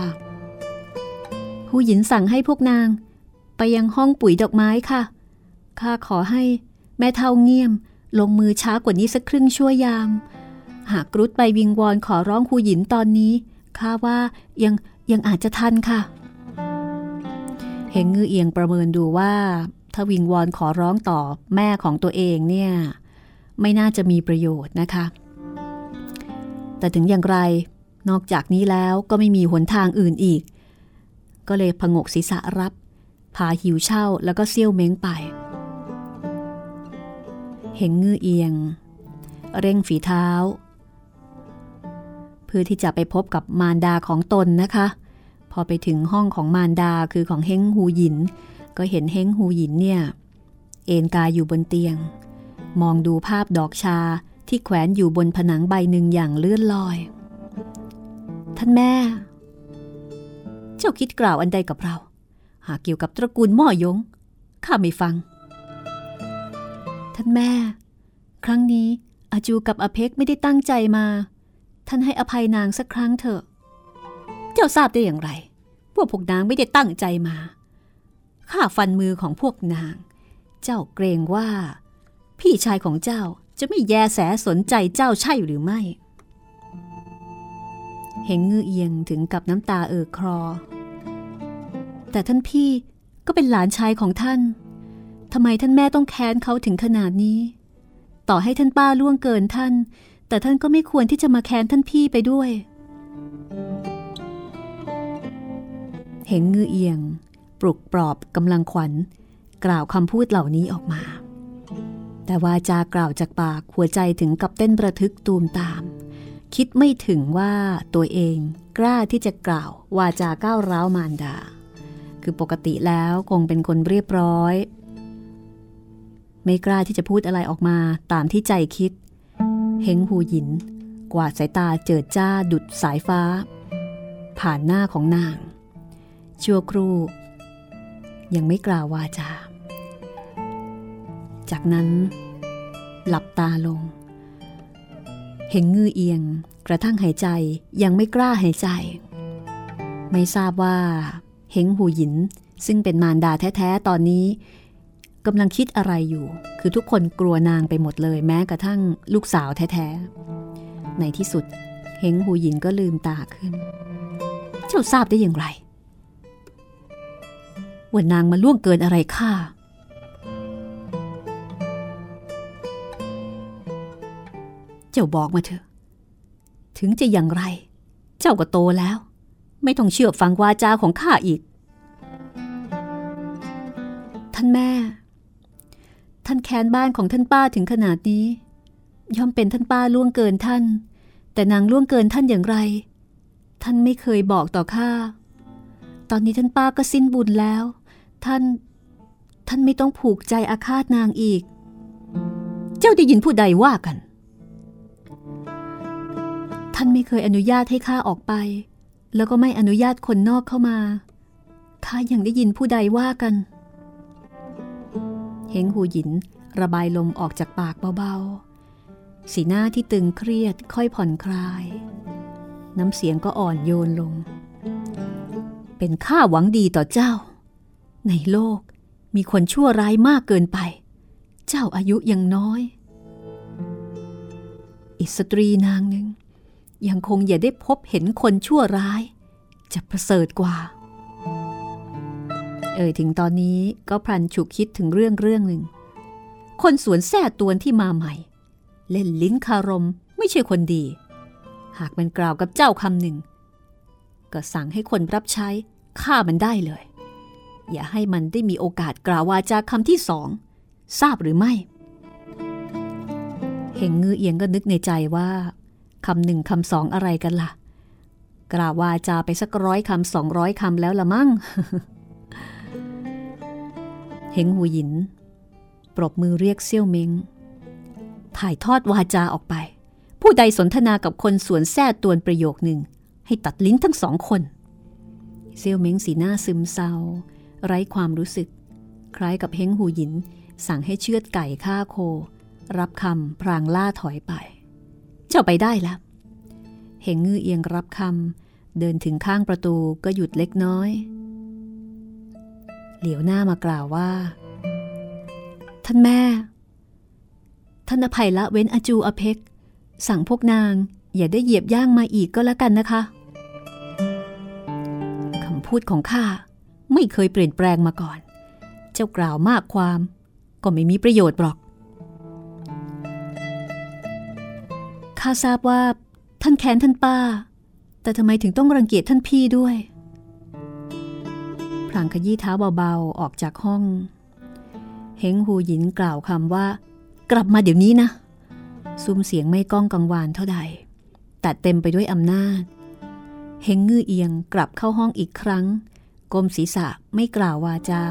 ผู้หญิงสั่งให้พวกนางไปยังห้องปุ๋ยดอกไม้ค่ะข้าขอให้แม่เฒ่าเงี่ยมลงมือช้ากว่านี้สักครึ่งชั่วยามหากกรุดไปวิงวอนขอร้องหูหยินตอนนี้ข้าว่ายังยังอาจจะทันค่ะเฮงงือเอียงประเมินดูว่าถ้าวิงวอนขอร้องต่อแม่ของตัวเองเนี่ยไม่น่าจะมีประโยชน์นะคะแต่ถึงอย่างไรนอกจากนี้แล้วก็ไม่มีหนทางอื่นอีกก็เลยผงกศีรษะรับพาหิวเช่าแล้วก็เซี่ยวเม้งไปเฮงงือเอียงเร่งฝีเท้าเพื่อที่จะไปพบกับมารดาของตนนะคะพอไปถึงห้องของมารดาคือของเฮงหูหยินก็เห็นเฮงหูหยินเนี่ยเอนกายอยู่บนเตียงมองดูภาพดอกชาที่แขวนอยู่บนผนังใบหนึ่งอย่างเลื่อนลอยท่านแม่เจ้าคิดกล่าวอันใดกับเราหากเกี่ยวกับตระกูลม่อยงข้าไม่ฟังท่านแม่ครั้งนี้อาจูกับอาเพ็กไม่ได้ตั้งใจมาท่านให้อภัยนางสักครั้งเถอะเจ้าทราบได้อย่างไรว่าพวกนางไม่ได้ตั้งใจมาข้าฟันมือของพวกนางเจ้าเกรงว่าพี่ชายของเจ้าจะไม่แยแสสนใจเจ้าใช่หรือไม่เฮงงือเอียงถึงกับน้ำตาเอ่อคลอแต่ท่านพี่ก็เป็นหลานชายของท่านทำไมท่านแม่ต้องแค้นเขาถึงขนาดนี้ต่อให้ท่านป้าล่วงเกินท่านแต่ท่านก็ไม่ควรที่จะมาแค้นท่านพี่ไปด้วยเห็นงือเอียงปลุกปลอบกำลังขวัญกล่าวคำพูดเหล่านี้ออกมาแต่วาจากล่าวจากปากหัวใจถึงกับเต้นระทึกตูมตามคิดไม่ถึงว่าตัวเองกล้าที่จะกล่าววาจาก้าวร้าวมารดาคือปกติแล้วคงเป็นคนเรียบร้อยไม่กล้าที่จะพูดอะไรออกมาตามที่ใจคิดเฮงหูหยินกวาดสายตาเจิดจ้าดุจสายฟ้าผ่านหน้าของนางชั่วครู่ยังไม่กล่าววาจาจากนั้นหลับตาลงเฮงงือเอียงกระทั่งหายใจยังไม่กล้าหายใจไม่ทราบว่าเฮงหูหยินซึ่งเป็นมารดาแท้ๆตอนนี้กำลังคิดอะไรอยู่คือทุกคนกลัวนางไปหมดเลยแม้กระทั่งลูกสาวแท้ๆในที่สุดเฮงหูหยินก็ลืมตาขึ้นเจ้าทราบได้อย่างไรว่านางมาล่วงเกินอะไรข้า เจ้าบอกมาเถอะถึงจะอย่างไรเจ้าก็โตแล้วไม่ต้องเชื่อฟังวาจาของข้าอีกท่านแม่ท่านแค้นบ้านของท่านป้าถึงขนาดนี้ย่อมเป็นท่านป้าล่วงเกินท่านแต่นางล่วงเกินท่านอย่างไรท่านไม่เคยบอกต่อข้าตอนนี้ท่านป้าก็สิ้นบุญแล้วท่านท่านไม่ต้องผูกใจอาฆาตนางอีกเจ้าได้ยินผู้ใดว่ากันท่านไม่เคยอนุญาตให้ข้าออกไปแล้วก็ไม่อนุญาตคนนอกเข้ามาข้ายังได้ยินผู้ใดว่ากันเฮงหูหยินระบายลมออกจากปากเบาๆสีหน้าที่ตึงเครียดค่อยผ่อนคลายน้ำเสียงก็อ่อนโยนลงเป็นข้าหวังดีต่อเจ้าในโลกมีคนชั่วร้ายมากเกินไปเจ้าอายุยังน้อยอิสตรีนางหนึ่งยังคงอย่าได้พบเห็นคนชั่วร้ายจะประเสริฐกว่าเอ่ยถึงตอนนี้ก็พลันฉุกคิดถึงเรื่องเรื่องหนึ่งคนสวนแซ่ตวนที่มาใหม่เล่นลิ้นคารมไม่ใช่คนดีหากมันกล่าวกับเจ้าคำหนึ่งก็สั่งให้คนรับใช้ฆ่ามันได้เลยอย่าให้มันได้มีโอกาสกล่าววาจาคำที่สองทราบหรือไม่เฮงงือเอียงก็นึกในใจว่าคำหนึ่งคำสองอะไรกันล่ะกล่าววาจาไปสักร้อยคำสองร้อยคำแล้วละมั่ง เฮงหูหยินปรบมือเรียกเซี่ยวเม้งถ่ายทอดวาจาออกไปผู้ใดสนทนากับคนสวนแซ่ตวนประโยคหนึ่งให้ตัดลิ้นทั้งสองคนเซี่ยวเม้งสีหน้าซึมเศร้าไร้ความรู้สึกคล้ายกับเฮงหูหยินสั่งให้เชือดไก่ฆ่าโครับคำพรางล่าถอยไปเจ้าไปได้แล้วเฮงงือเอียงรับคำเดินถึงข้างประตูก็หยุดเล็กน้อยเหลียวหน้ามากล่าวว่าท่านแม่ท่านอภัยละเว้นอาจูอเพกสั่งพวกนางอย่าได้เหยียบย่างมาอีกก็แล้วกันนะคะคำพูดของข้าไม่เคยเปลี่ยนแปลงมาก่อนเจ้ากล่าวมากความก็ไม่มีประโยชน์หรอกข้าทราบว่าท่านแค้นท่านป้าแต่ทำไมถึงต้องรังเกียจท่านพี่ด้วยพลางขยี้เท้าเบาๆออกจากห้องเฮงหูหยินกล่าวคำว่ากลับมาเดี๋ยวนี้นะซุ้มเสียงไม่ก้องกังวานเท่าใดแต่เต็มไปด้วยอำนาจเฮงงื้อเอียงกลับเข้าห้องอีกครั้งก้มศีรษะไม่กล่าววาจา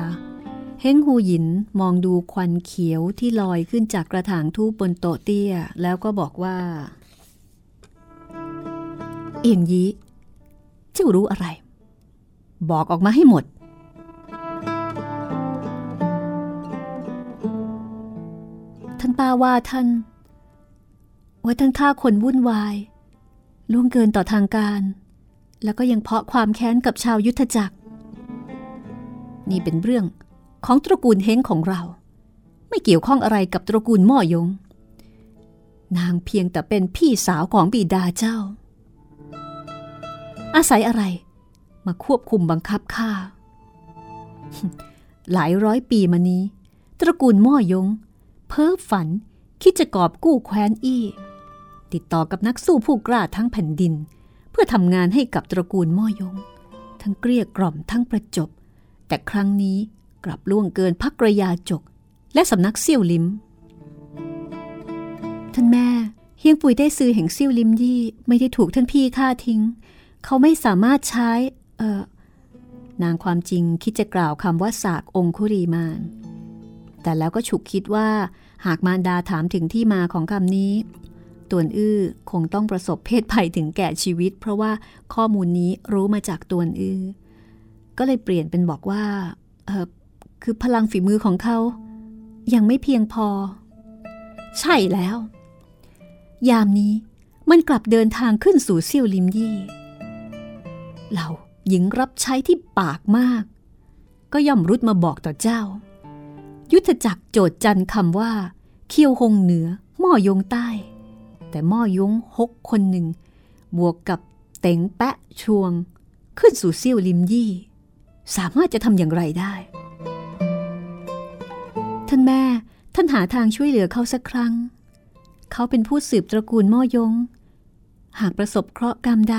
เฮงหูหยินมองดูควันเขียวที่ลอยขึ้นจากกระถางทูบบนโต๊ะเตี้ยแล้วก็บอกว่าเอียงยี้เจ้ารู้อะไรบอกออกมาให้หมดท่านป้าว่าท่านว่าท่านฆ่าคนวุ่นวายล่วงเกินต่อทางการแล้วก็ยังเพาะความแค้นกับชาวยุทธจักรนี่เป็นเรื่องของตระกูลเฮงของเราไม่เกี่ยวข้องอะไรกับตระกูลหม่อยงนางเพียงแต่เป็นพี่สาวของบิดาเจ้าอาศัยอะไรมาควบคุมบังคับข้า หลายร้อยปีมานี้ตระกูลหม่อยงเพ้อฝันคิดจะกอบกู้แคว้นอี้ติดต่อกับนักสู้ผู้กล้าทั้งแผ่นดินเพื่อทำงานให้กับตระกูลหม่อยงทั้งเกลี้ยกล่อมทั้งประจบแต่ครั้งนี้กลับล่วงเกินพักระยาจกและสำนักเซี่ยวลิมท่านแม่เฮียงปุยได้ซื้อแห่งเซี่ยวลิมยี่ไม่ได้ถูกท่านพี่ฆ่าทิ้งเขาไม่สามารถใช้เอ่อนางความจริงคิดจะกล่าวคำว่าสากองคุรีมานแต่แล้วก็ฉุกคิดว่าหากมารดาถามถึงที่มาของคำนี้ตวนอื้อคงต้องประสบเพศภัยถึงแก่ชีวิตเพราะว่าข้อมูลนี้รู้มาจากตวนอื้อก็เลยเปลี่ยนเป็นบอกว่าเอ่อคือพลังฝีมือของเขายังไม่เพียงพอใช่แล้วยามนี้มันกลับเดินทางขึ้นสู่เซี่ยวลิมยี่เหล่าหญิงรับใช้ที่ปากมากก็ย่อมรุดมาบอกต่อเจ้ายุทธจักรโจทย์จันคำว่าเคียวหงเหนือหม่อยงใต้แต่หม่อยงหกคนหนึ่งบวกกับเต็งแปะชวงขึ้นสู่เซี่ยวลิมยี่สามารถจะทำอย่างไรได้ท่านแม่ท่านหาทางช่วยเหลือเขาสักครั้ง เขาเป็นผู้สืบตระกูลม่อยงหากประสบเคราะห์กรรมใด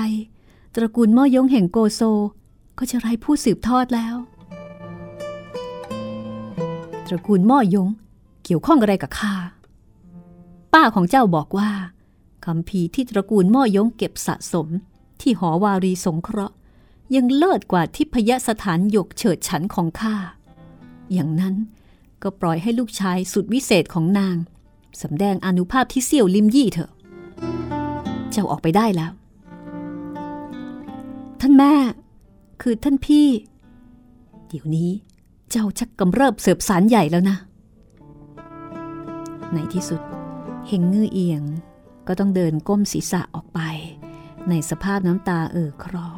ตระกูลม่อยงแห่งโกโซก็จะไร้ผู้สืบทอดแล้วตระกูลม่อยงเกี่ยวข้องอะไรกับข้าป้าของเจ้าบอกว่าคัมภีร์ที่ตระกูลม่อยงเก็บสะสมที่หอวารีสงเคราะห์ยังเลิศกว่าทิพยสถานหยกเฉิดฉันของข้าอย่างนั้นก็ปล่อยให้ลูกชายสุดวิเศษของนางสำแดงอานุภาพที่เสี้ยวลิมยี่เถอะเจ้าออกไปได้แล้วท่านแม่คือท่านพี่เดี๋ยวนี้เจ้าชักกำเริบเสบสารใหญ่แล้วนะในที่สุดเฮงงื้อเอียงก็ต้องเดินก้มศีรษะออกไปในสภาพน้ำตาเอ่อคลอ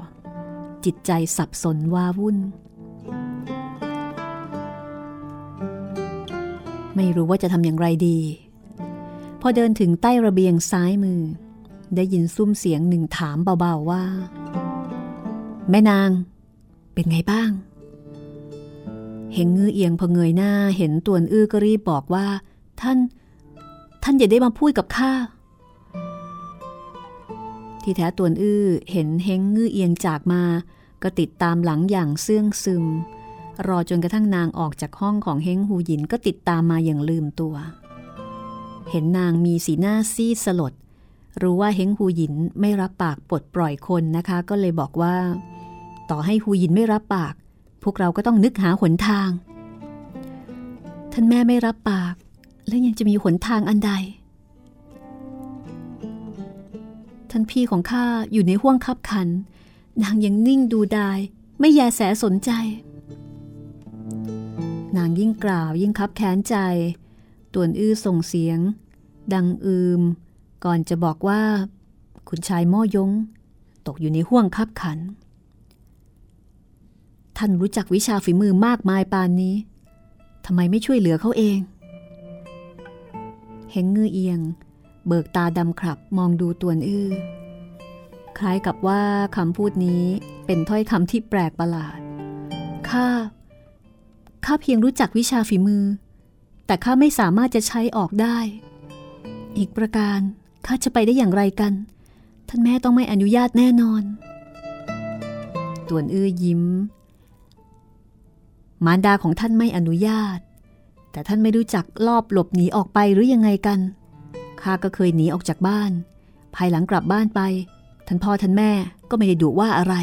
จิตใจสับสนว้าวุ่นไม่รู้ว่าจะทำอย่างไรดีพอเดินถึงใต้ระเบียงซ้ายมือได้ยินซุ้มเสียงหนึ่งถามเบาๆว่าแม่นางเป็นไงบ้างเฮงงื้อเอียงพอเงยหน้าเห็นตวนอื้อก็รีบบอกว่าท่านท่านอย่าได้มาพูดกับข้าที่แท้ตวนอื้อเห็นเฮงงื้อเอียงจากมาก็ติดตามหลังอย่างเสื่องซึมรอจนกระทั่งนางออกจากห้องของเฮงหูหยินก็ติดตามมาอย่างลืมตัวเห็นนางมีสีหน้าซีดสลดรู้ว่าเฮงหูหยินไม่รับปากปลดปล่อยคนนะคะก็เลยบอกว่าต่อให้หูหยินไม่รับปากพวกเราก็ต้องนึกหาหนทางท่านแม่ไม่รับปากแล้วยังจะมีหนทางอันใดท่านพี่ของข้าอยู่ในห้วงคับขันนางยังนิ่งดูดายไม่แยแสสนใจนางยิ่งกล่าวยิ่งคับแค้นใจต่วนอื้อส่งเสียงดังอืมก่อนจะบอกว่าคุณชายม่อยงตกอยู่ในห้วงคับขันท่านรู้จักวิชาฝีมือมากมายปานนี้ทำไมไม่ช่วยเหลือเขาเองเฮงงื้อเอียงเบิกตาดำขลับมองดูต่วนอื้อคล้ายกับว่าคำพูดนี้เป็นถ้อยคำที่แปลกประหลาดข้าข้าเพียงรู้จักวิชาฝีมือแต่ข้าไม่สามารถจะใช้ออกได้อีกประการข้าจะไปได้อย่างไรกันท่านแม่ต้องไม่อนุญาตแน่นอนต่วนอื้อยิ้มมารดาของท่านไม่อนุญาตแต่ท่านไม่รู้จักลอบหลบหนีออกไปหรือยังไงกันข้าก็เคยหนีออกจากบ้านภายหลังกลับบ้านไปท่านพ่อท่านแม่ก็ไม่ได้ดุว่าอะไร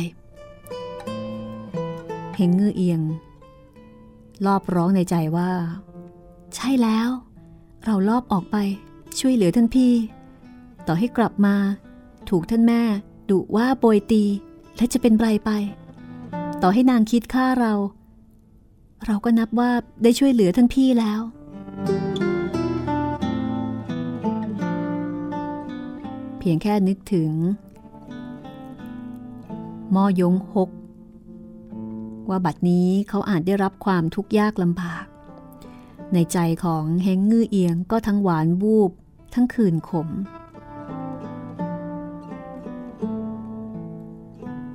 เฮงงื้อเอียงลอบร้องในใจว่าใช่แล้วเราลอบออกไปช่วยเหลือท่านพี่ต่อให้กลับมาถูกท่านแม่ดุว่าโบยตีและจะเป็นไรไปต่อให้นางคิดฆ่าเราเราก็นับว่าได้ช่วยเหลือท่านพี่แล้วเพียงแค่นึกถึงม่อยงหกว่าบัดนี้เขาอาจได้รับความทุกข์ยากลำบากในใจของเฮงงื้อเอียงก็ทั้งหวานวูบทั้งคืนขม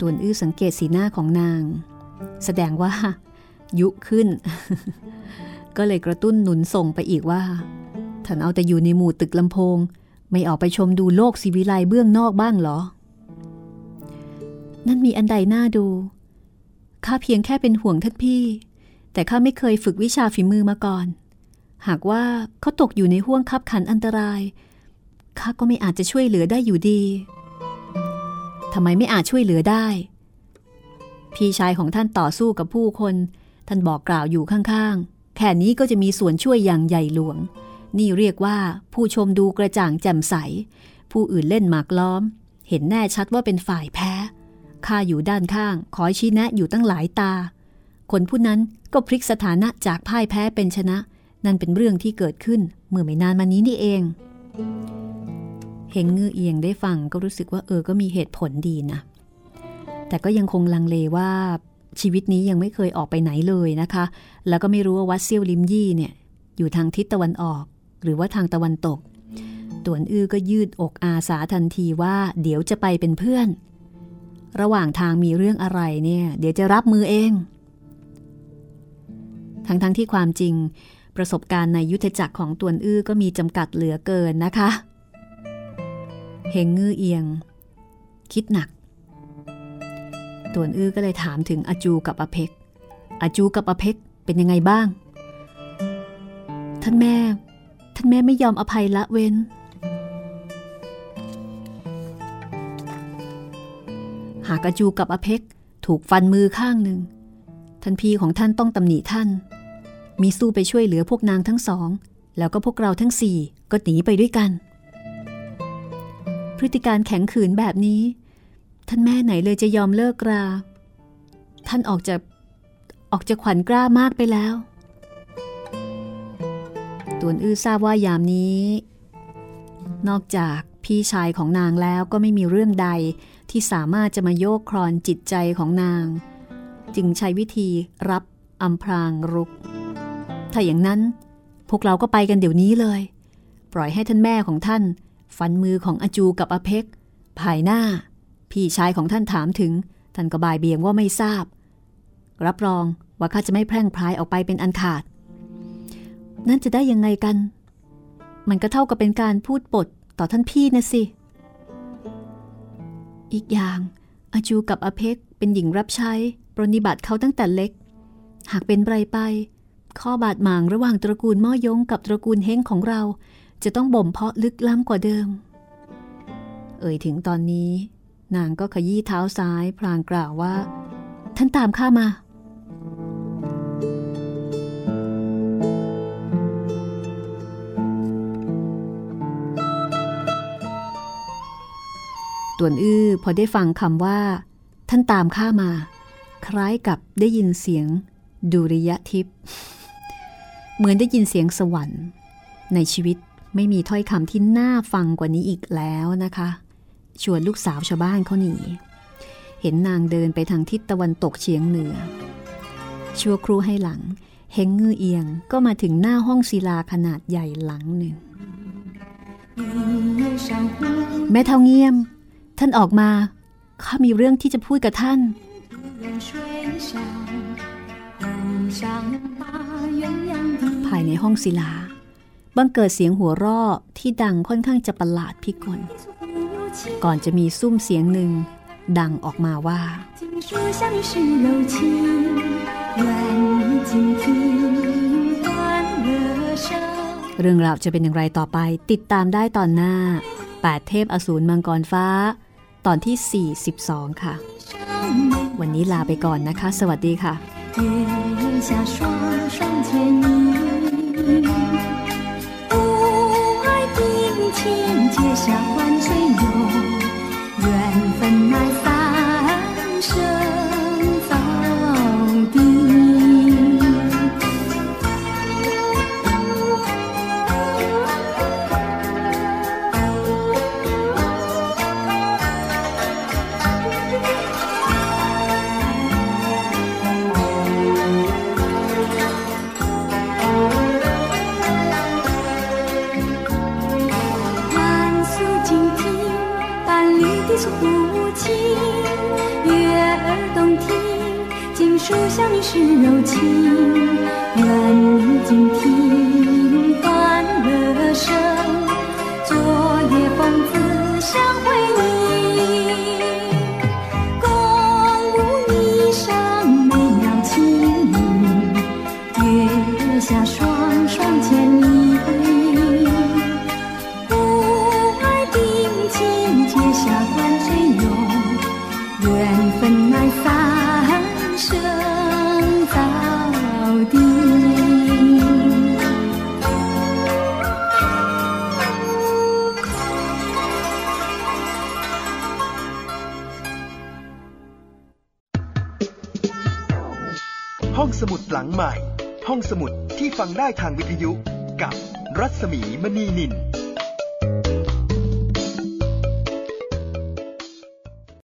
ต่วนอื้อสังเกตสีหน้าของนางแสดงว่ายุขึ้น ก็เลยกระตุ้นหนุนส่งไปอีกว่าท่านเอาแต่อยู่ในหมู่ตึกลำโพงไม่ออกไปชมดูโลกศิวิไลเบื้องนอกบ้างหรอนั่นมีอันใดน่าดูข้าเพียงแค่เป็นห่วงท่านพี่แต่ข้าไม่เคยฝึกวิชาฝีมือมาก่อนหากว่าเขาตกอยู่ในห้วงคับขันอันตรายข้าก็ไม่อาจจะช่วยเหลือได้อยู่ดีทำไมไม่อาจช่วยเหลือได้พี่ชายของท่านต่อสู้กับผู้คนท่านบอกกล่าวอยู่ข้างๆแค่นี้ก็จะมีส่วนช่วยอย่างใหญ่หลวงนี่เรียกว่าผู้ชมดูกระจ่างแจ่มใสผู้อื่นเล่นหมากล้อมเห็นแน่ชัดว่าเป็นฝ่ายแพ้ข้าอยู่ด้านข้างคอยชี้แนะอยู่ตั้งหลายตาคนผู้นั้นก็พลิกสถานะจากพ่ายแพ้เป็นชนะนั่นเป็นเรื่องที่เกิดขึ้นเมื่อไม่นานมานี้นี่เองเฮงงื้อเอียงได้ฟังก็รู้สึกว่าเออก็มีเหตุผลดีนะแต่ก็ยังคงลังเลว่าชีวิตนี้ยังไม่เคยออกไปไหนเลยนะคะแล้วก็ไม่รู้ว่าวัดเซี่ยวลิมยี่เนี่ยอยู่ทางทิศตะวันออกหรือว่าทางตะวันตกต่วนอื้อก็ยืดอกอาสาทันทีว่าเดี๋ยวจะไปเป็นเพื่อนระหว่างทางมีเรื่องอะไรเนี่ยเดี๋ยวจะรับมือเองทั้งๆ ท, ที่ความจริงประสบการณ์ในยุทธจักรของต่วนอื้อก็มีจำกัดเหลือเกินนะคะ เฮงงื้อเอียงคิดหนักตวนอื้อก็เลยถามถึงอาจูกับอาเพกอาจูกับอาเพกเป็นยังไงบ้างท่านแม่ท่านแม่ไม่ยอมอภัยละเว้นหากอาจูกับอาเพกถูกฟันมือข้างหนึ่งท่านพี่ของท่านต้องตำหนิท่านมีสู้ไปช่วยเหลือพวกนางทั้งสองแล้วก็พวกเราทั้งสี่ก็หนีไปด้วยกันพฤติการแข็งขืนแบบนี้ท่านแม่ไหนเลยจะยอมเลิกราท่านออกจากออกจากขวัญกล้ามากไปแล้วตวนอื้อทราบว่ายามนี้นอกจากพี่ชายของนางแล้วก็ไม่มีเรื่องใดที่สามารถจะมาโยกคลอนจิตใจของนางจึงใช้วิธีรับอำพรางรุกถ้าอย่างนั้นพวกเราก็ไปกันเดี๋ยวนี้เลยปล่อยให้ท่านแม่ของท่านฟันมือของอาจูกับอาเพกภายหน้าพี่ชายของท่านถามถึงท่านก็บ่ายเบี่ยงว่าไม่ทราบรับรองว่าข้าจะไม่แพร่งพรายออกไปเป็นอันขาดนั่นจะได้ยังไงกันมันก็เท่ากับเป็นการพูดปดต่อท่านพี่นะสิอีกอย่างอาจูกับอาเพกเป็นหญิงรับใช้ปรนนิบัติเขาตั้งแต่เล็กหากเป็นไรไปข้อบาดหมางระหว่างตระกูลม่อยงกับตระกูลเฮงของเราจะต้องบ่มเพาะลึกล้ำกว่าเดิมเอ่ยถึงตอนนี้นางก็ขยี้เท้าซ้ายพลางกล่าวว่าท่านตามข้ามาต่วนอื้อพอได้ฟังคำว่าท่านตามข้ามาคล้ายกับได้ยินเสียงดุริยทิพย์เหมือนได้ยินเสียงสวรรค์ในชีวิตไม่มีถ้อยคำที่น่าฟังกว่านี้อีกแล้วนะคะชวนลูกสาวชาวบ้านเขาหนีเห็นนางเดินไปทางทิศตะวันตกเฉียงเหนือชั่วครู่ให้หลังเฮงงือเอียงก็มาถึงหน้าห้องศิลาขนาดใหญ่หลังหนึ่งแม่เฒ่าเงี่ยมท่านออกมาข้ามีเรื่องที่จะพูดกับท่านภายในห้องศิลาบังเกิดเสียงหัวเราะที่ดังค่อนข้างจะประหลาดพิกลก่อนจะมีซุ้มเสียงหนึ่งดังออกมาว่าเรื่องราวจะเป็นอย่างไรต่อไปติดตามได้ตอนหน้าแปดเทพอสูรมังกรฟ้าตอนที่สี่สิบสองค่ะวันนี้ลาไปก่อนนะคะสวัสดีค่ะ天结下万岁永缘分乃三生造定书香你是柔情愿你静听欢乐声昨夜风姿相会你共舞霓裳美妙情意月下双双牵你无爱定情结下万岁永缘分乃三生สมุดหลังใหม่ห้องสมุดที่ฟังได้ทางวิทยุกับรัศมีมณีนิน